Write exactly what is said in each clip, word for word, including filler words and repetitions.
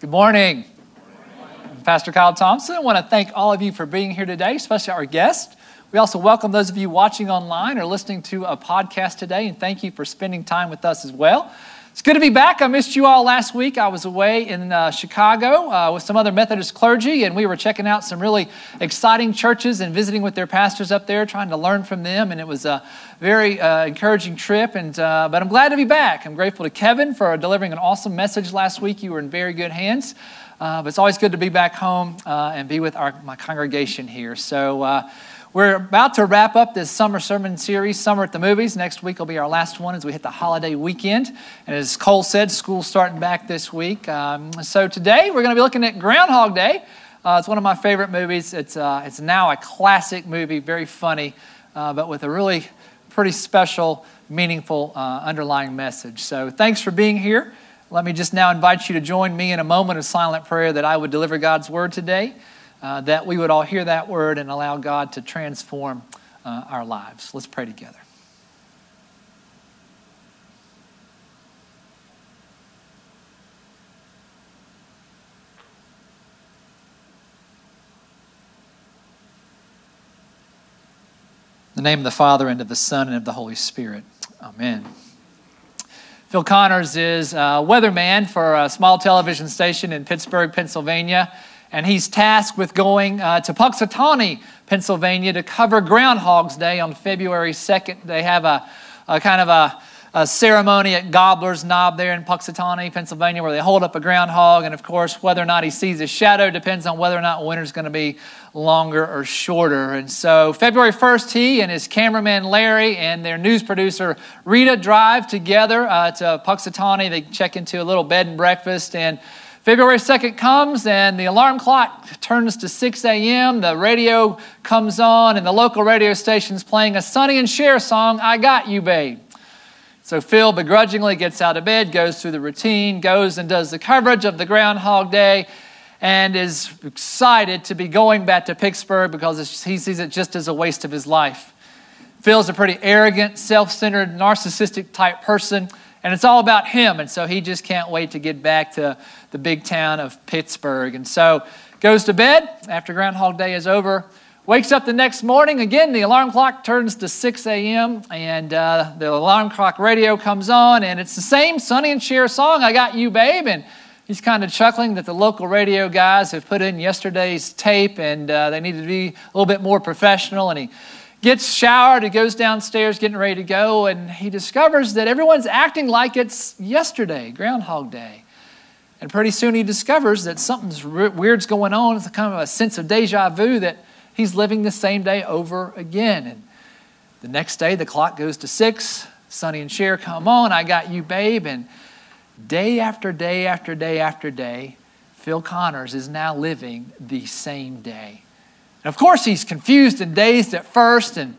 Good morning. Good morning. I'm Pastor Kyle Thompson. I want to thank all of you for being here today, especially our guest. We also welcome those of you watching online or listening to a podcast today, and thank you for spending time with us as well. It's good to be back. I missed you all last week. I was away in uh, Chicago uh, with some other Methodist clergy, and we were checking out some really exciting churches and visiting with their pastors up there, trying to learn from them, and it was a very uh, encouraging trip, and uh, but I'm glad to be back. I'm grateful to Kevin for delivering an awesome message last week. You were in very good hands, uh, but it's always good to be back home uh, and be with our, my congregation here. So uh, we're about to wrap up this summer sermon series, Summer at the Movies. Next week will be our last one as we hit the holiday weekend. And as Cole said, school's starting back this week. Um, so today we're going to be looking at Groundhog Day. Uh, it's one of my favorite movies. It's uh, it's now a classic movie, very funny, uh, but with a really pretty special, meaningful uh, underlying message. So thanks for being here. Let me just now invite you to join me in a moment of silent prayer that I would deliver God's word today. Uh, that we would all hear that word and allow God to transform uh, our lives. Let's pray together. In the name of the Father, and of the Son, and of the Holy Spirit. Amen. Phil Connors is a weatherman for a small television station in Pittsburgh, Pennsylvania. And he's tasked with going uh, to Punxsutawney, Pennsylvania, to cover Groundhog's Day on February second. They have a, a kind of a, a ceremony at Gobbler's Knob there in Punxsutawney, Pennsylvania, where they hold up a groundhog. And, of course, whether or not he sees his shadow depends on whether or not winter's going to be longer or shorter. And so February first, he and his cameraman, Larry, and their news producer, Rita, drive together uh, to Punxsutawney. They check into a little bed and breakfast, and February second comes, and the alarm clock turns to six a.m., the radio comes on, and the local radio station's playing a Sonny and Cher song, I Got You, Babe. So Phil begrudgingly gets out of bed, goes through the routine, goes and does the coverage of the Groundhog Day, and is excited to be going back to Pittsburgh because he sees it just as a waste of his life. Phil's a pretty arrogant, self-centered, narcissistic type person, and it's all about him, and so he just can't wait to get back to the big town of Pittsburgh. And so goes to bed after Groundhog Day is over, wakes up the next morning. Again, the alarm clock turns to six a.m., and uh, the alarm clock radio comes on, and it's the same Sonny and Cher song, I Got You, Babe. And he's kind of chuckling that the local radio guys have put in yesterday's tape, and uh, they need to be a little bit more professional, and he gets showered, he goes downstairs getting ready to go, and he discovers that everyone's acting like it's yesterday, Groundhog Day. And pretty soon he discovers that something's re- weird's going on. It's kind of a sense of deja vu that he's living the same day over again. And the next day, the clock goes to six. Sonny and Cher come on, I Got You, Babe. And day after day after day after day, Phil Connors is now living the same day. And of course, he's confused and dazed at first, and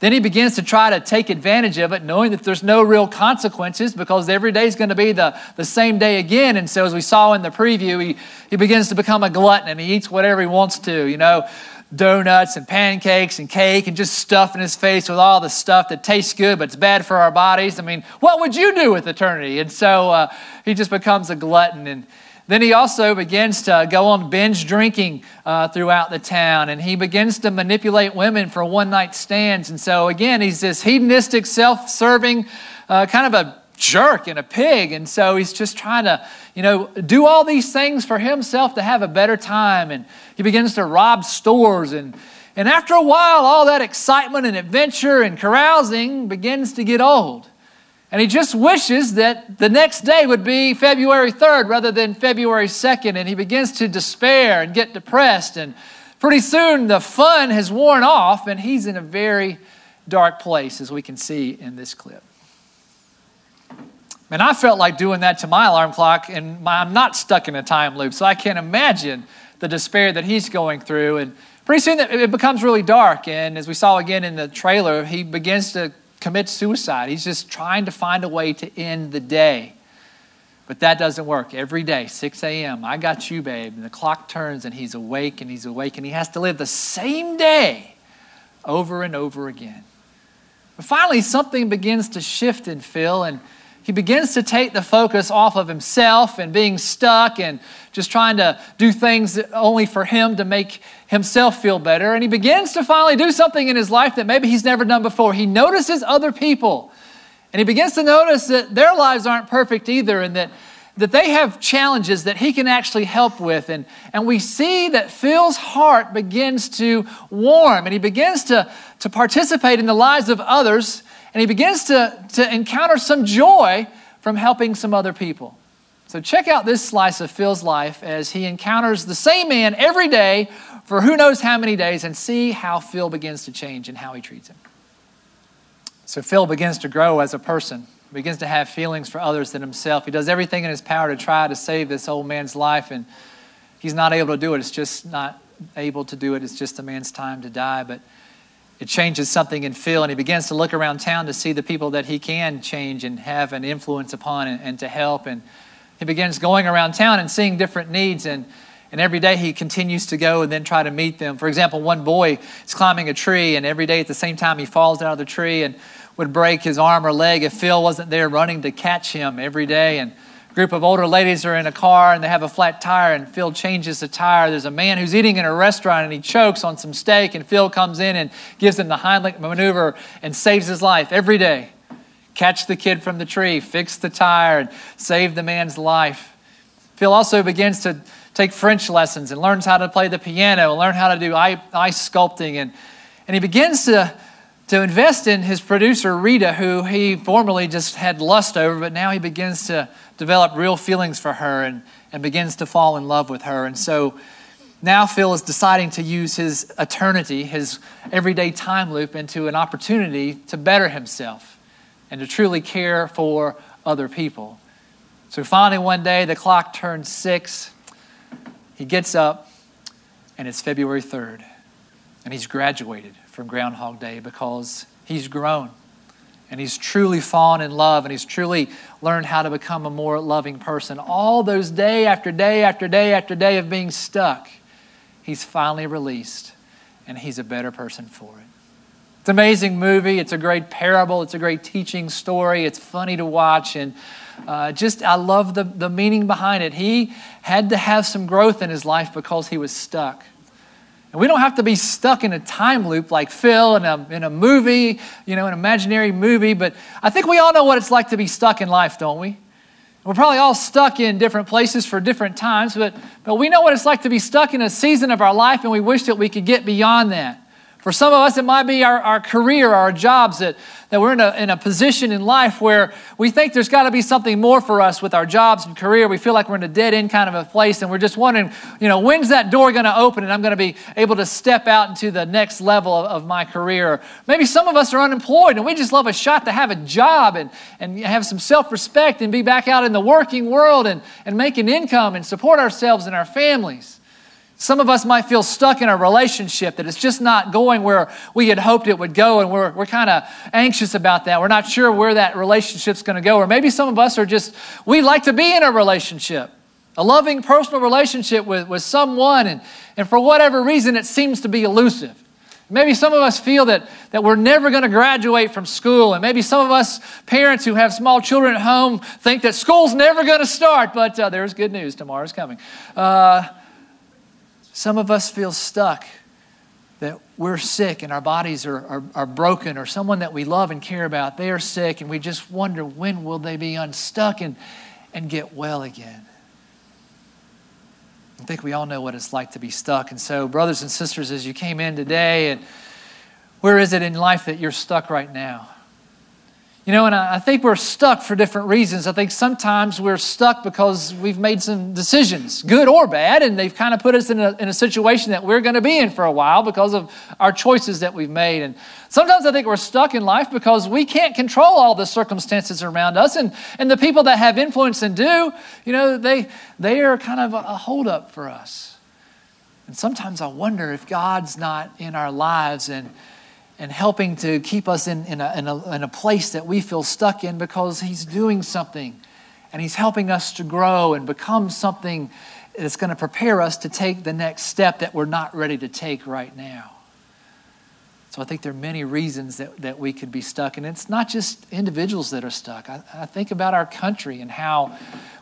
then he begins to try to take advantage of it, knowing that there's no real consequences because every day is going to be the, the same day again. And so as we saw in the preview, he, he begins to become a glutton, and he eats whatever he wants to, you know, donuts and pancakes and cake and just stuffing his face with all the stuff that tastes good but it's bad for our bodies. I mean, what would you do with eternity? And so uh, he just becomes a glutton. And then he also begins to go on binge drinking uh, throughout the town, and he begins to manipulate women for one-night stands. And so, again, he's this hedonistic, self-serving, uh, kind of a jerk and a pig. And so he's just trying to, you know, do all these things for himself to have a better time. And he begins to rob stores. And, and after a while, all that excitement and adventure and carousing begins to get old. And he just wishes that the next day would be February third rather than February second. And he begins to despair and get depressed. And pretty soon the fun has worn off, and he's in a very dark place, as we can see in this clip. And I felt like doing that to my alarm clock, and I'm not stuck in a time loop, so I can't imagine the despair that he's going through. And pretty soon it becomes really dark. And as we saw again in the trailer, he begins to commit suicide. He's just trying to find a way to end the day. But that doesn't work. Every day, six a.m., I got you, babe. And the clock turns, and he's awake, and he's awake, and he has to live the same day over and over again. But finally, something begins to shift in Phil, and He begins to take the focus off of himself and being stuck and just trying to do things only for him to make himself feel better. And he begins to finally do something in his life that maybe he's never done before. He notices other people. And he begins to notice that their lives aren't perfect either and that, that they have challenges that he can actually help with. And, and we see that Phil's heart begins to warm and he begins to, to participate in the lives of others. And he begins to, to encounter some joy from helping some other people. So check out this slice of Phil's life as he encounters the same man every day for who knows how many days and see how Phil begins to change and how he treats him. So Phil begins to grow as a person, begins to have feelings for others than himself. He does everything in his power to try to save this old man's life, and he's not able to do it. It's just not able to do it. It's just a man's time to die, but it changes something in Phil, and he begins to look around town to see the people that he can change and have an influence upon and, and to help. And he begins going around town and seeing different needs, and, and every day he continues to go and then try to meet them. For example, one boy is climbing a tree, and every day at the same time he falls out of the tree and would break his arm or leg if Phil wasn't there running to catch him every day. And a group of older ladies are in a car, and they have a flat tire, and Phil changes the tire. There's a man who's eating in a restaurant, and he chokes on some steak, and Phil comes in and gives him the Heimlich maneuver and saves his life every day. Catch the kid from the tree, fix the tire, and save the man's life. Phil also begins to take French lessons and learns how to play the piano and learn how to do ice sculpting. And, and he begins to to invest in his producer, Rita, who he formerly just had lust over, but now he begins to develop real feelings for her and, and begins to fall in love with her. And so now Phil is deciding to use his eternity, his everyday time loop, into an opportunity to better himself and to truly care for other people. So finally one day, the clock turns six. He gets up, and it's February third, and he's graduated from Groundhog Day because he's grown and he's truly fallen in love and he's truly learned how to become a more loving person. All those day after day after day after day of being stuck, he's finally released and he's a better person for it. It's an amazing movie. It's a great parable. It's a great teaching story. It's funny to watch. And uh, just, I love the, the meaning behind it. He had to have some growth in his life because he was stuck. And we don't have to be stuck in a time loop like Phil in a, in a movie, you know, an imaginary movie. But I think we all know what it's like to be stuck in life, don't we? We're probably all stuck in different places for different times. But, but we know what it's like to be stuck in a season of our life, and we wish that we could get beyond that. For some of us, it might be our, our career, our jobs, that, that we're in a, in a position in life where we think there's got to be something more for us with our jobs and career. We feel like we're in a dead end kind of a place, and we're just wondering, you know, when's that door going to open and I'm going to be able to step out into the next level of, of my career? Maybe some of us are unemployed, and we just love a shot to have a job and, and have some self-respect and be back out in the working world and, and make an income and support ourselves and our families. Some of us might feel stuck in a relationship that it's just not going where we had hoped it would go, and we're we're kind of anxious about that. We're not sure where that relationship's going to go. Or maybe some of us are just, we like to be in a relationship, a loving personal relationship with, with someone, and, and for whatever reason, it seems to be elusive. Maybe some of us feel that, that we're never going to graduate from school, and maybe some of us parents who have small children at home think that school's never going to start, but uh, there's good news, tomorrow's coming. Uh... Some of us feel stuck, that we're sick and our bodies are, are, are broken, or someone that we love and care about, they are sick, and we just wonder, when will they be unstuck and, and get well again? I think we all know what it's like to be stuck. And so, brothers and sisters, as you came in today, and where is it in life that you're stuck right now? You know, and I, I think we're stuck for different reasons. I think sometimes we're stuck because we've made some decisions, good or bad, and they've kind of put us in a, in a situation that we're going to be in for a while because of our choices that we've made. And sometimes I think we're stuck in life because we can't control all the circumstances around us. And, and the people that have influence and do, you know, they, they are kind of a, a holdup for us. And sometimes I wonder if God's not in our lives and and helping to keep us in, in, a, in, a, in a place that we feel stuck in because he's doing something and he's helping us to grow and become something that's going to prepare us to take the next step that we're not ready to take right now. So I think there are many reasons that, that we could be stuck. And it's not just individuals that are stuck. I, I think about our country and how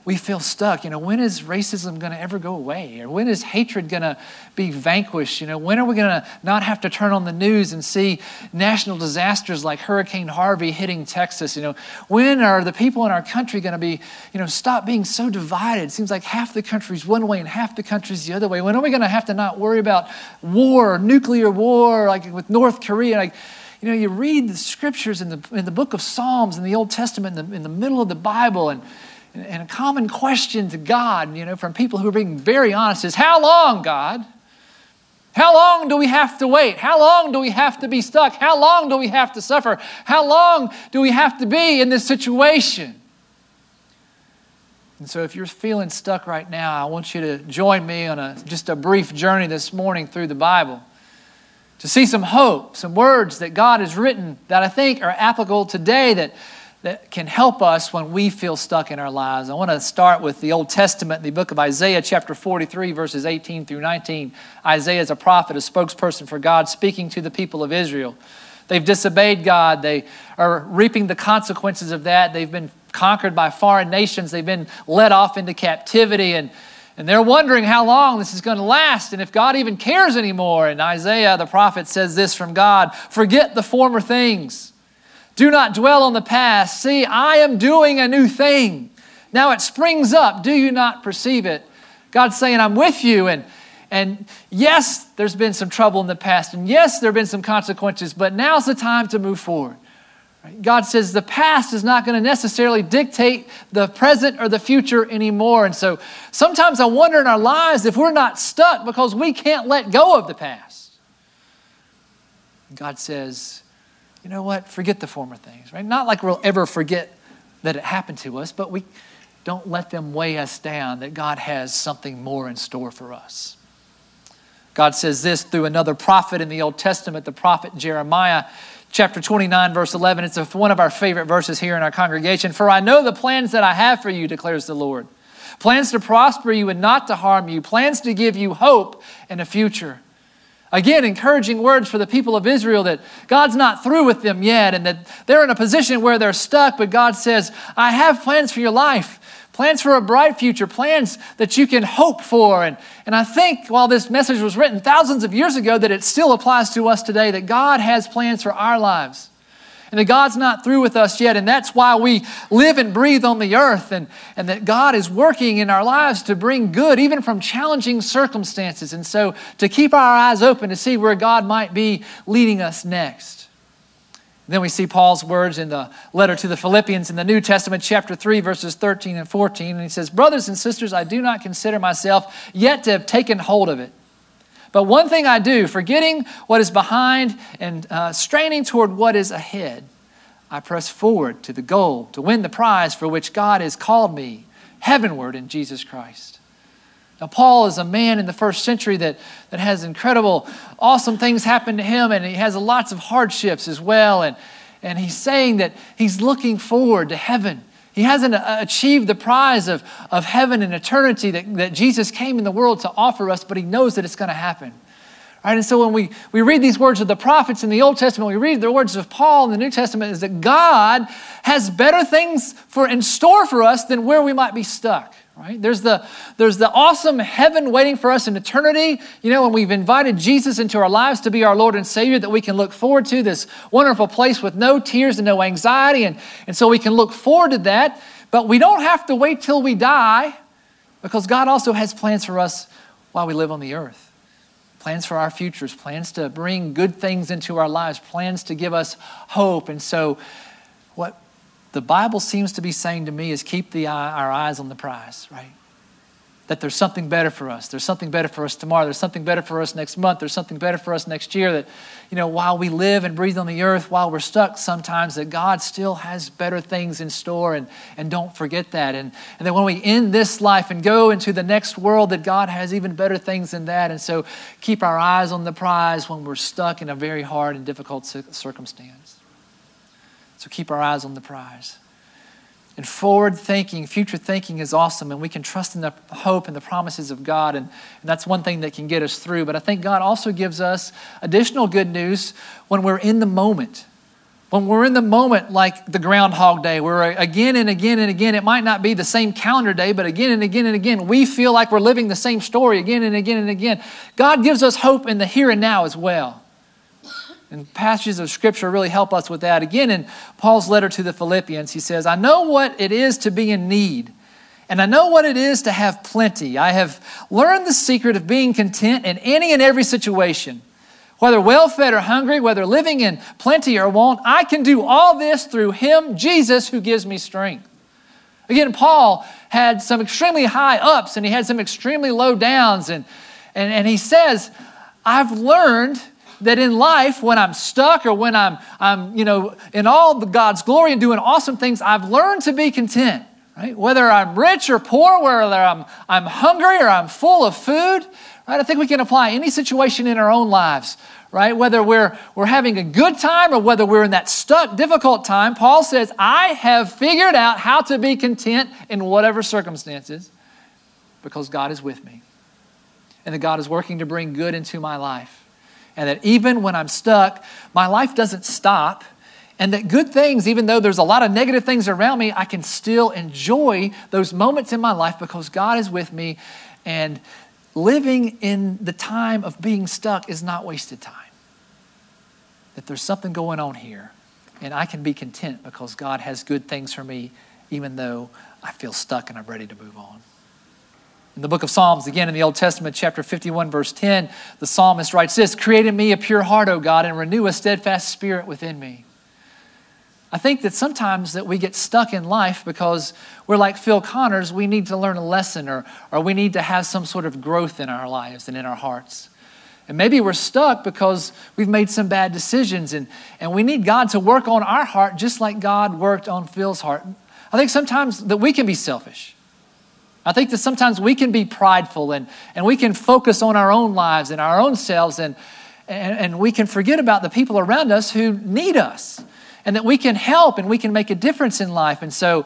we feel stuck. You know, when is racism going to ever go away? Or when is hatred going to be vanquished? You know, when are we going to not have to turn on the news and see national disasters like Hurricane Harvey hitting Texas? You know, when are the people in our country going to be, you know, stop being so divided? It seems like half the country's one way and half the country's the other way. When are we going to have to not worry about war, nuclear war, like with North Korea? Like, you know, you read the scriptures in the in the book of Psalms in the Old Testament, in the, in the middle of the Bible, and and a common question to God, you know, from people who are being very honest is, how long, God? How long do we have to wait? How long do we have to be stuck? How long do we have to suffer? How long do we have to be in this situation? And so if you're feeling stuck right now, I want you to join me on a just a brief journey this morning through the Bible, to see some hope, some words that God has written that I think are applicable today that, that can help us when we feel stuck in our lives. I want to start with the Old Testament, the book of Isaiah, chapter forty-three, verses eighteen through nineteen. Isaiah is a prophet, a spokesperson for God, speaking to the people of Israel. They've disobeyed God. They are reaping the consequences of that. They've been conquered by foreign nations. They've been led off into captivity, and And they're wondering how long this is going to last and if God even cares anymore. And Isaiah, the prophet, says this from God, "Forget the former things. Do not dwell on the past. See, I am doing a new thing. Now it springs up. Do you not perceive it?" God's saying, I'm with you. And, and yes, there's been some trouble in the past. And yes, there have been some consequences. But now's the time to move forward. God says the past is not going to necessarily dictate the present or the future anymore. And so sometimes I wonder in our lives if we're not stuck because we can't let go of the past. God says, you know what? Forget the former things, right? Not like we'll ever forget that it happened to us, but we don't let them weigh us down, that God has something more in store for us. God says this through another prophet in the Old Testament, the prophet Jeremiah, chapter twenty-nine, verse eleven. It's one of our favorite verses here in our congregation. "For I know the plans that I have for you, declares the Lord. Plans to prosper you and not to harm you. Plans to give you hope and a future." Again, encouraging words for the people of Israel that God's not through with them yet and that they're in a position where they're stuck. But God says, I have plans for your life. Plans for a bright future, plans that you can hope for. And, and I think while this message was written thousands of years ago, that it still applies to us today, that God has plans for our lives and that God's not through with us yet. And that's why we live and breathe on the earth, and, and that God is working in our lives to bring good, even from challenging circumstances. And so to keep our eyes open to see where God might be leading us next. Then we see Paul's words in the letter to the Philippians in the New Testament, chapter three, verses thirteen and fourteen. And he says, "Brothers and sisters, I do not consider myself yet to have taken hold of it. But one thing I do, forgetting what is behind and uh, straining toward what is ahead, I press forward to the goal to win the prize for which God has called me heavenward in Jesus Christ." Now, Paul is a man in the first century that, that has incredible, awesome things happen to him, and he has lots of hardships as well. And, and he's saying that he's looking forward to heaven. He hasn't achieved the prize of, of heaven and eternity that, that Jesus came in the world to offer us, but he knows that it's going to happen. Right? And so when we, we read these words of the prophets in the Old Testament, we read the words of Paul in the New Testament, is that God has better things for in store for us than where we might be stuck. Right? There's the, there's the awesome heaven waiting for us in eternity, you know, when we've invited Jesus into our lives to be our Lord and Savior, that we can look forward to this wonderful place with no tears and no anxiety. And, and so we can look forward to that, but we don't have to wait till we die, because God also has plans for us while we live on the earth. Plans for our futures, plans to bring good things into our lives, plans to give us hope. And so what the Bible seems to be saying to me is keep the eye, our eyes on the prize, right? That there's something better for us. There's something better for us tomorrow. There's something better for us next month. There's something better for us next year, that, you know, while we live and breathe on the earth, while we're stuck sometimes, that God still has better things in store, and, and don't forget that. And, and that when we end this life and go into the next world, that God has even better things than that. And so keep our eyes on the prize when we're stuck in a very hard and difficult circumstance. So keep our eyes on the prize. And forward thinking, future thinking is awesome, and we can trust in the hope and the promises of God, and, and that's one thing that can get us through. But I think God also gives us additional good news when we're in the moment. When we're in the moment, like the Groundhog Day, where again and again and again, it might not be the same calendar day, but again and again and again, we feel like we're living the same story again and again and again. God gives us hope in the here and now as well. And passages of Scripture really help us with that. Again, in Paul's letter to the Philippians, he says, I know what it is to be in need, and I know what it is to have plenty. I have learned the secret of being content in any and every situation. Whether well-fed or hungry, whether living in plenty or want, I can do all this through Him, Jesus, who gives me strength. Again, Paul had some extremely high ups and he had some extremely low downs. And, and, and he says, I've learned that in life, when I'm stuck or when I'm, I'm, you know, in all the God's glory and doing awesome things, I've learned to be content, right? Whether I'm rich or poor, whether I'm, I'm hungry or I'm full of food, right? I think we can apply any situation in our own lives, right? Whether we're, we're having a good time or whether we're in that stuck, difficult time, Paul says, I have figured out how to be content in whatever circumstances because God is with me and that God is working to bring good into my life. And that even when I'm stuck, my life doesn't stop. And that good things, even though there's a lot of negative things around me, I can still enjoy those moments in my life because God is with me. And living in the time of being stuck is not wasted time. That there's something going on here, and I can be content because God has good things for me, even though I feel stuck and I'm ready to move on. In the book of Psalms, again, in the Old Testament, chapter fifty-one, verse ten, the psalmist writes this, create in me a pure heart, O God, and renew a steadfast spirit within me. I think that sometimes that we get stuck in life because we're like Phil Connors, we need to learn a lesson or, or we need to have some sort of growth in our lives and in our hearts. And maybe we're stuck because we've made some bad decisions and, and we need God to work on our heart just like God worked on Phil's heart. I think sometimes that we can be selfish. I think that sometimes we can be prideful and, and we can focus on our own lives and our own selves and, and, and we can forget about the people around us who need us. And that we can help and we can make a difference in life. And so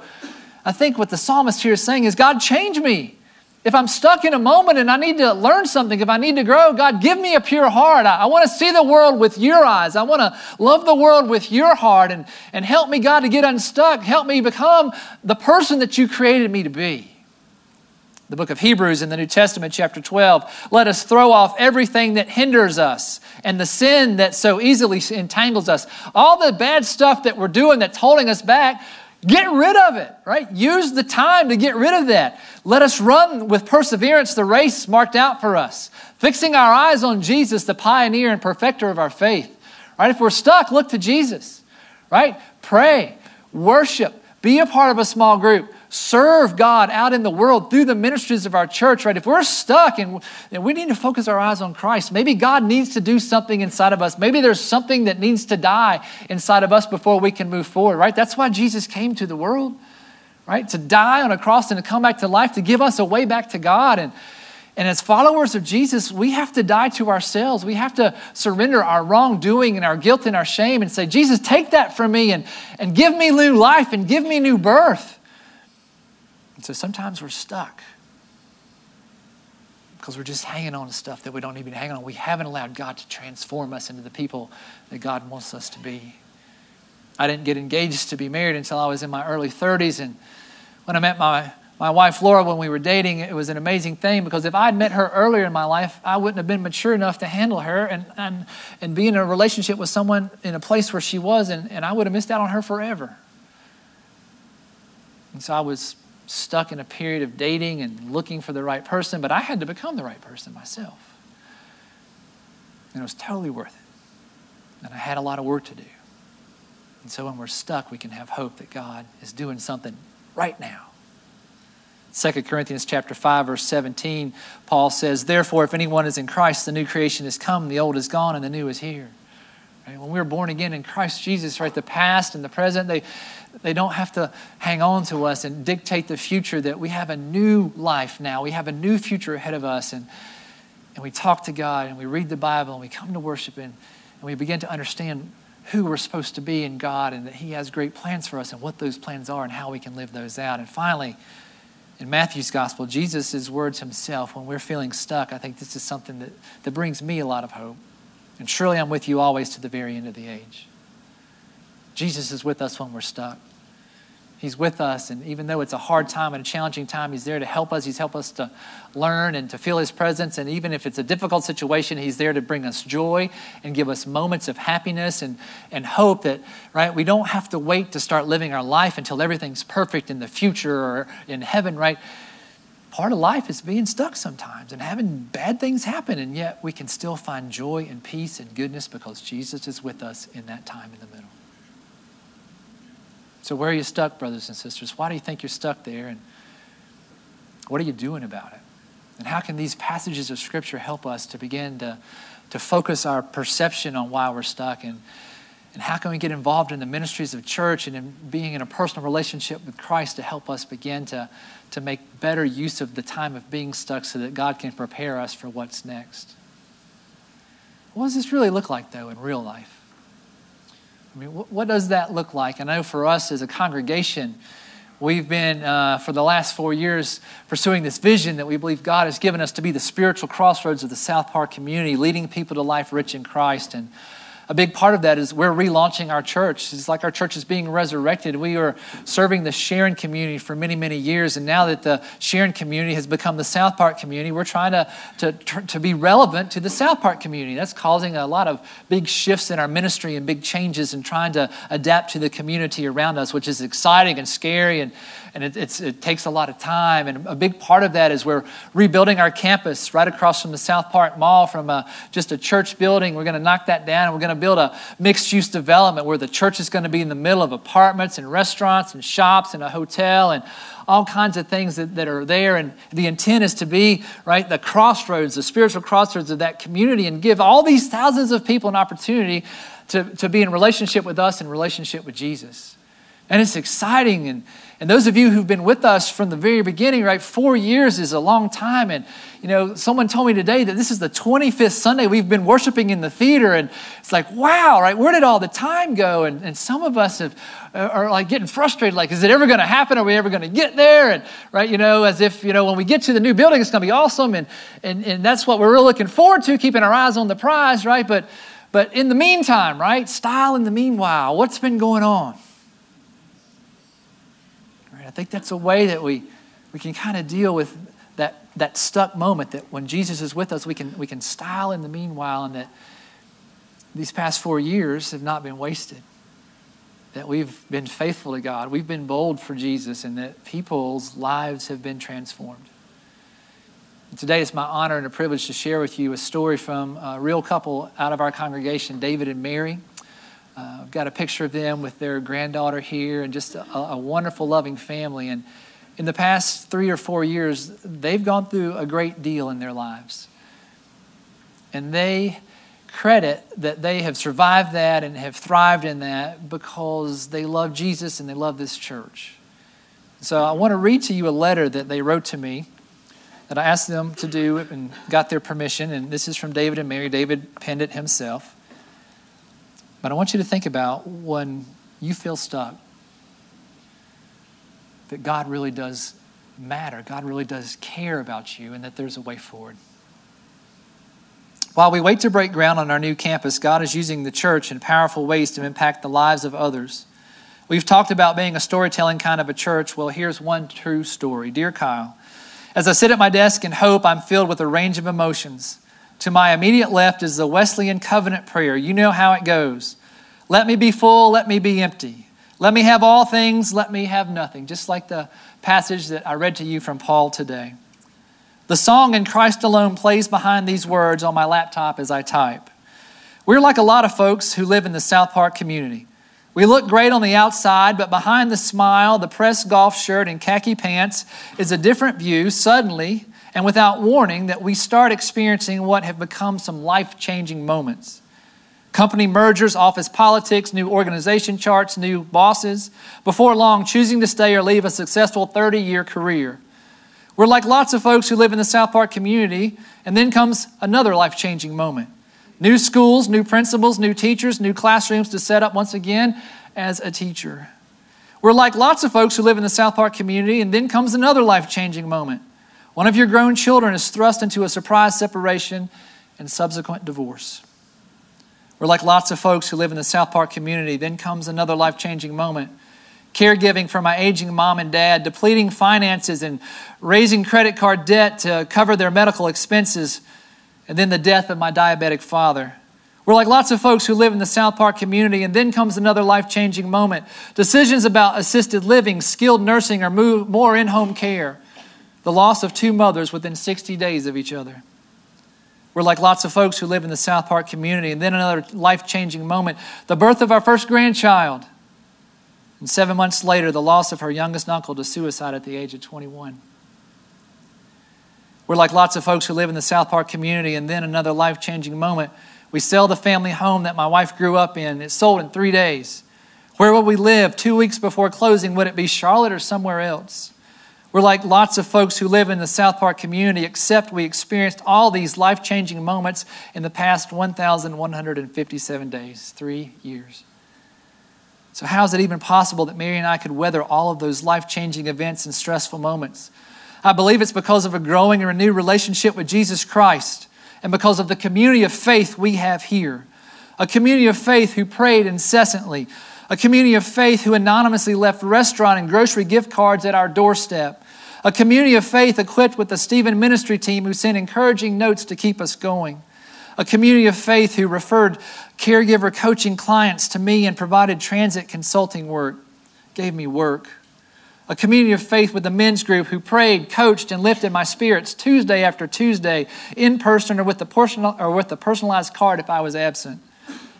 I think what the psalmist here is saying is, God, change me. If I'm stuck in a moment and I need to learn something, if I need to grow, God, give me a pure heart. I, I want to see the world with your eyes. I want to love the world with your heart and, and help me, God, to get unstuck. Help me become the person that you created me to be. The book of Hebrews in the New Testament, chapter twelve, let us throw off everything that hinders us and the sin that so easily entangles us. All the bad stuff that we're doing that's holding us back, get rid of it, right? Use the time to get rid of that. Let us run with perseverance the race marked out for us, fixing our eyes on Jesus, the pioneer and perfecter of our faith, right? If we're stuck, look to Jesus, right? Pray, worship, be a part of a small group. Serve God out in the world through the ministries of our church, right? If we're stuck and we need to focus our eyes on Christ, maybe God needs to do something inside of us. Maybe there's something that needs to die inside of us before we can move forward, right? That's why Jesus came to the world, right? To die on a cross and to come back to life, to give us a way back to God. And, and as followers of Jesus, we have to die to ourselves. We have to surrender our wrongdoing and our guilt and our shame and say, Jesus, take that from me and, and give me new life and give me new birth. So sometimes we're stuck because we're just hanging on to stuff that we don't even hang on. We haven't allowed God to transform us into the people that God wants us to be. I didn't get engaged to be married until I was in my early thirties. And when I met my, my wife, Laura, when we were dating, it was an amazing thing because if I had met her earlier in my life, I wouldn't have been mature enough to handle her and, and, and be in a relationship with someone in a place where she was, and, and I would have missed out on her forever. And so I was stuck in a period of dating and looking for the right person, but I had to become the right person myself. And it was totally worth it. And I had a lot of work to do. And so when we're stuck, we can have hope that God is doing something right now. Second Corinthians chapter five, verse seventeen, Paul says, therefore, if anyone is in Christ, the new creation is come, the old is gone, and the new is here. Right? When we were born again in Christ Jesus, right, the past and the present, they they don't have to hang on to us and dictate the future, that we have a new life now. We have a new future ahead of us. And, and we talk to God and we read the Bible and we come to worship and, and we begin to understand who we're supposed to be in God, and that he has great plans for us and what those plans are and how we can live those out. And finally, in Matthew's gospel, Jesus' words himself, when we're feeling stuck, I think this is something that, that brings me a lot of hope. And surely I'm with you always to the very end of the age. Jesus is with us when we're stuck. He's with us, and even though it's a hard time and a challenging time, he's there to help us. He's helped us to learn and to feel his presence, and even if it's a difficult situation, he's there to bring us joy and give us moments of happiness and, and hope that, right, we don't have to wait to start living our life until everything's perfect in the future or in heaven, right? Part of life is being stuck sometimes and having bad things happen, and yet we can still find joy and peace and goodness because Jesus is with us in that time in the middle. So where are you stuck, brothers and sisters? Why do you think you're stuck there? And what are you doing about it? And how can these passages of Scripture help us to begin to, to focus our perception on why we're stuck? And, and how can we get involved in the ministries of church and in being in a personal relationship with Christ to help us begin to, to make better use of the time of being stuck so that God can prepare us for what's next? What does this really look like, though, in real life? I mean, what does that look like? I know for us as a congregation, we've been, uh, for the last four years, pursuing this vision that we believe God has given us to be the spiritual crossroads of the South Park community, leading people to life rich in Christ. And a big part of that is we're relaunching our church. It's like our church is being resurrected. We were serving the Sharon community for many, many years. And now that the Sharon community has become the South Park community, we're trying to, to, to be relevant to the South Park community. That's causing a lot of big shifts in our ministry and big changes and trying to adapt to the community around us, which is exciting and scary. And And it, it's, it takes a lot of time. And a big part of that is we're rebuilding our campus right across from the South Park Mall, from a, just a church building. We're going to knock that down, and we're going to build a mixed-use development where the church is going to be in the middle of apartments and restaurants and shops and a hotel and all kinds of things that, that are there. And the intent is to be, right, the crossroads, the spiritual crossroads of that community, and give all these thousands of people an opportunity to, to be in relationship with us and relationship with Jesus. And it's exciting. And And those of you who've been with us from the very beginning, right, four years is a long time. And, you know, someone told me today that this is the twenty-fifth Sunday we've been worshiping in the theater. And it's like, wow, right, where did all the time go? And, and some of us have, are like getting frustrated, like, is it ever going to happen? Are we ever going to get there? And, right, you know, as if, you know, when we get to the new building, it's going to be awesome. And, and, and that's what we're really looking forward to, keeping our eyes on the prize, right? But, but in the meantime, right, style in the meanwhile, what's been going on? I think that's a way that we, we can kind of deal with that, that stuck moment, that when Jesus is with us, we can, we can style in the meanwhile, and that these past four years have not been wasted, that we've been faithful to God, we've been bold for Jesus, and that people's lives have been transformed. And today it's my honor and a privilege to share with you a story from a real couple out of our congregation, David and Mary. Uh, I've got a picture of them with their granddaughter here, and just a, a wonderful, loving family. And in the past three or four years, they've gone through a great deal in their lives. And they credit that they have survived that and have thrived in that because they love Jesus and they love this church. So I want to read to you a letter that they wrote to me that I asked them to do and got their permission. And this is from David and Mary. David penned it himself. But I want you to think about when you feel stuck, that God really does matter. God really does care about you, and that there's a way forward. While we wait to break ground on our new campus, God is using the church in powerful ways to impact the lives of others. We've talked about being a storytelling kind of a church. Well, here's one true story. Dear Kyle, as I sit at my desk in hope, I'm filled with a range of emotions. To my immediate left is the Wesleyan Covenant prayer. You know how it goes. Let me be full, let me be empty. Let me have all things, let me have nothing. Just like the passage that I read to you from Paul today. The song "In Christ Alone" plays behind these words on my laptop as I type. We're like a lot of folks who live in the South Park community. We look great on the outside, but behind the smile, the pressed golf shirt, and khaki pants is a different view suddenly, and without warning, that we start experiencing what have become some life-changing moments. Company mergers, office politics, new organization charts, new bosses. Before long, choosing to stay or leave a successful thirty-year career. We're like lots of folks who live in the South Park community, and then comes another life-changing moment. New schools, new principals, new teachers, new classrooms to set up once again as a teacher. We're like lots of folks who live in the South Park community, and then comes another life-changing moment. One of your grown children is thrust into a surprise separation and subsequent divorce. We're like lots of folks who live in the South Park community. Then comes another life-changing moment. Caregiving for my aging mom and dad, depleting finances and raising credit card debt to cover their medical expenses, and then the death of my diabetic father. We're like lots of folks who live in the South Park community, and then comes another life-changing moment. Decisions about assisted living, skilled nursing, or more in-home care. The loss of two mothers within sixty days of each other. We're like lots of folks who live in the South Park community, and then another life-changing moment. The birth of our first grandchild. And seven months later, the loss of her youngest uncle to suicide at the age of twenty-one. We're like lots of folks who live in the South Park community, and then another life-changing moment. We sell the family home that my wife grew up in. It's sold in three days. Where will we live? Two weeks before closing, would it be Charlotte or somewhere else? We're like lots of folks who live in the South Park community, except we experienced all these life-changing moments in the past one thousand one hundred fifty-seven days, three years. So how is it even possible that Mary and I could weather all of those life-changing events and stressful moments? I believe it's because of a growing and renewed relationship with Jesus Christ, and because of the community of faith we have here. A community of faith who prayed incessantly. A community of faith who anonymously left restaurant and grocery gift cards at our doorstep. A community of faith equipped with the Stephen ministry team who sent encouraging notes to keep us going. A community of faith who referred caregiver coaching clients to me and provided transit consulting work, gave me work. A community of faith with the men's group who prayed, coached, and lifted my spirits Tuesday after Tuesday, in person or with the personal or with the personalized card if I was absent.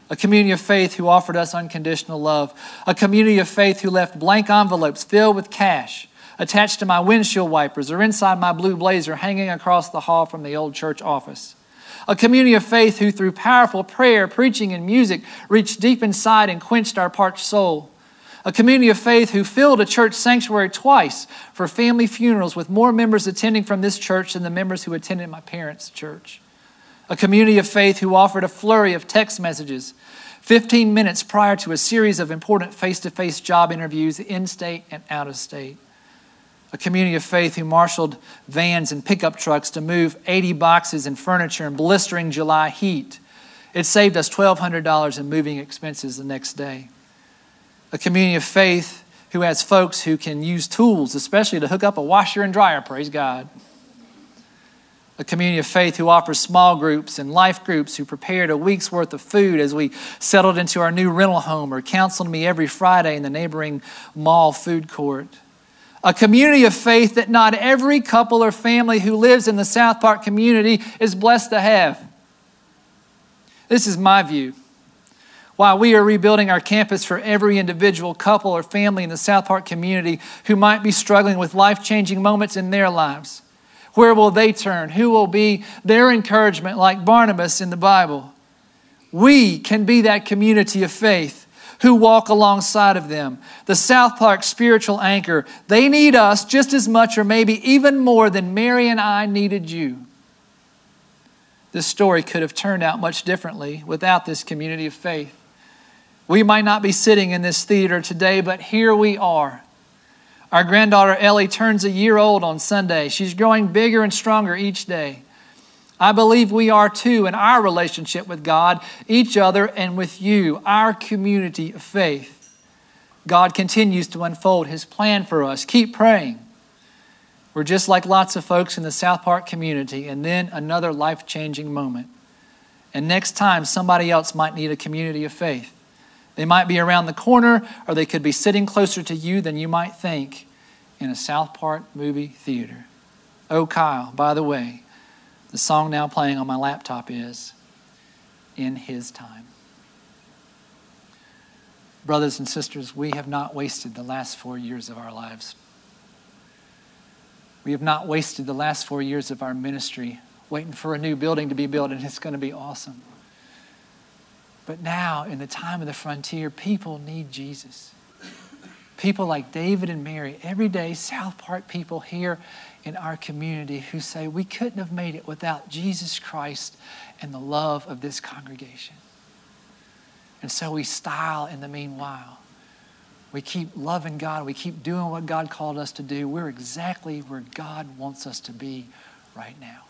A community of faith who offered us unconditional love. A community of faith who left blank envelopes filled with cash attached to my windshield wipers or inside my blue blazer hanging across the hall from the old church office. A community of faith who, through powerful prayer, preaching, and music, reached deep inside and quenched our parched soul. A community of faith who filled a church sanctuary twice for family funerals with more members attending from this church than the members who attended my parents' church. A community of faith who offered a flurry of text messages fifteen minutes prior to a series of important face-to-face job interviews in-state and out-of-state. A community of faith who marshaled vans and pickup trucks to move eighty boxes and furniture in blistering July heat. It saved us twelve hundred dollars in moving expenses the next day. A community of faith who has folks who can use tools, especially to hook up a washer and dryer, praise God. A community of faith who offers small groups and life groups, who prepared a week's worth of food as we settled into our new rental home, or counseled me every Friday in the neighboring mall food court. A community of faith that not every couple or family who lives in the South Park community is blessed to have. This is my view. While we are rebuilding our campus for every individual, couple, or family in the South Park community who might be struggling with life-changing moments in their lives. Where will they turn? Who will be their encouragement like Barnabas in the Bible? We can be that community of faith who walk alongside of them. The South Park spiritual anchor. They need us just as much or maybe even more than Mary and I needed you. This story could have turned out much differently without this community of faith. We might not be sitting in this theater today, but here we are. Our granddaughter Ellie turns a year old on Sunday. She's growing bigger and stronger each day. I believe we are too in our relationship with God, each other, and with you, our community of faith. God continues to unfold His plan for us. Keep praying. We're just like lots of folks in the South Park community, and then another life-changing moment. And next time, somebody else might need a community of faith. They might be around the corner, or they could be sitting closer to you than you might think in a South Park movie theater. Oh, Kyle, by the way, the song now playing on my laptop is "In His Time." Brothers and sisters, we have not wasted the last four years of our lives. We have not wasted the last four years of our ministry waiting for a new building to be built, and it's going to be awesome. But now, in the time of the frontier, people need Jesus. People like David and Mary, everyday South Park people here in our community who say we couldn't have made it without Jesus Christ and the love of this congregation. And so we style in the meanwhile. We keep loving God. We keep doing what God called us to do. We're exactly where God wants us to be right now.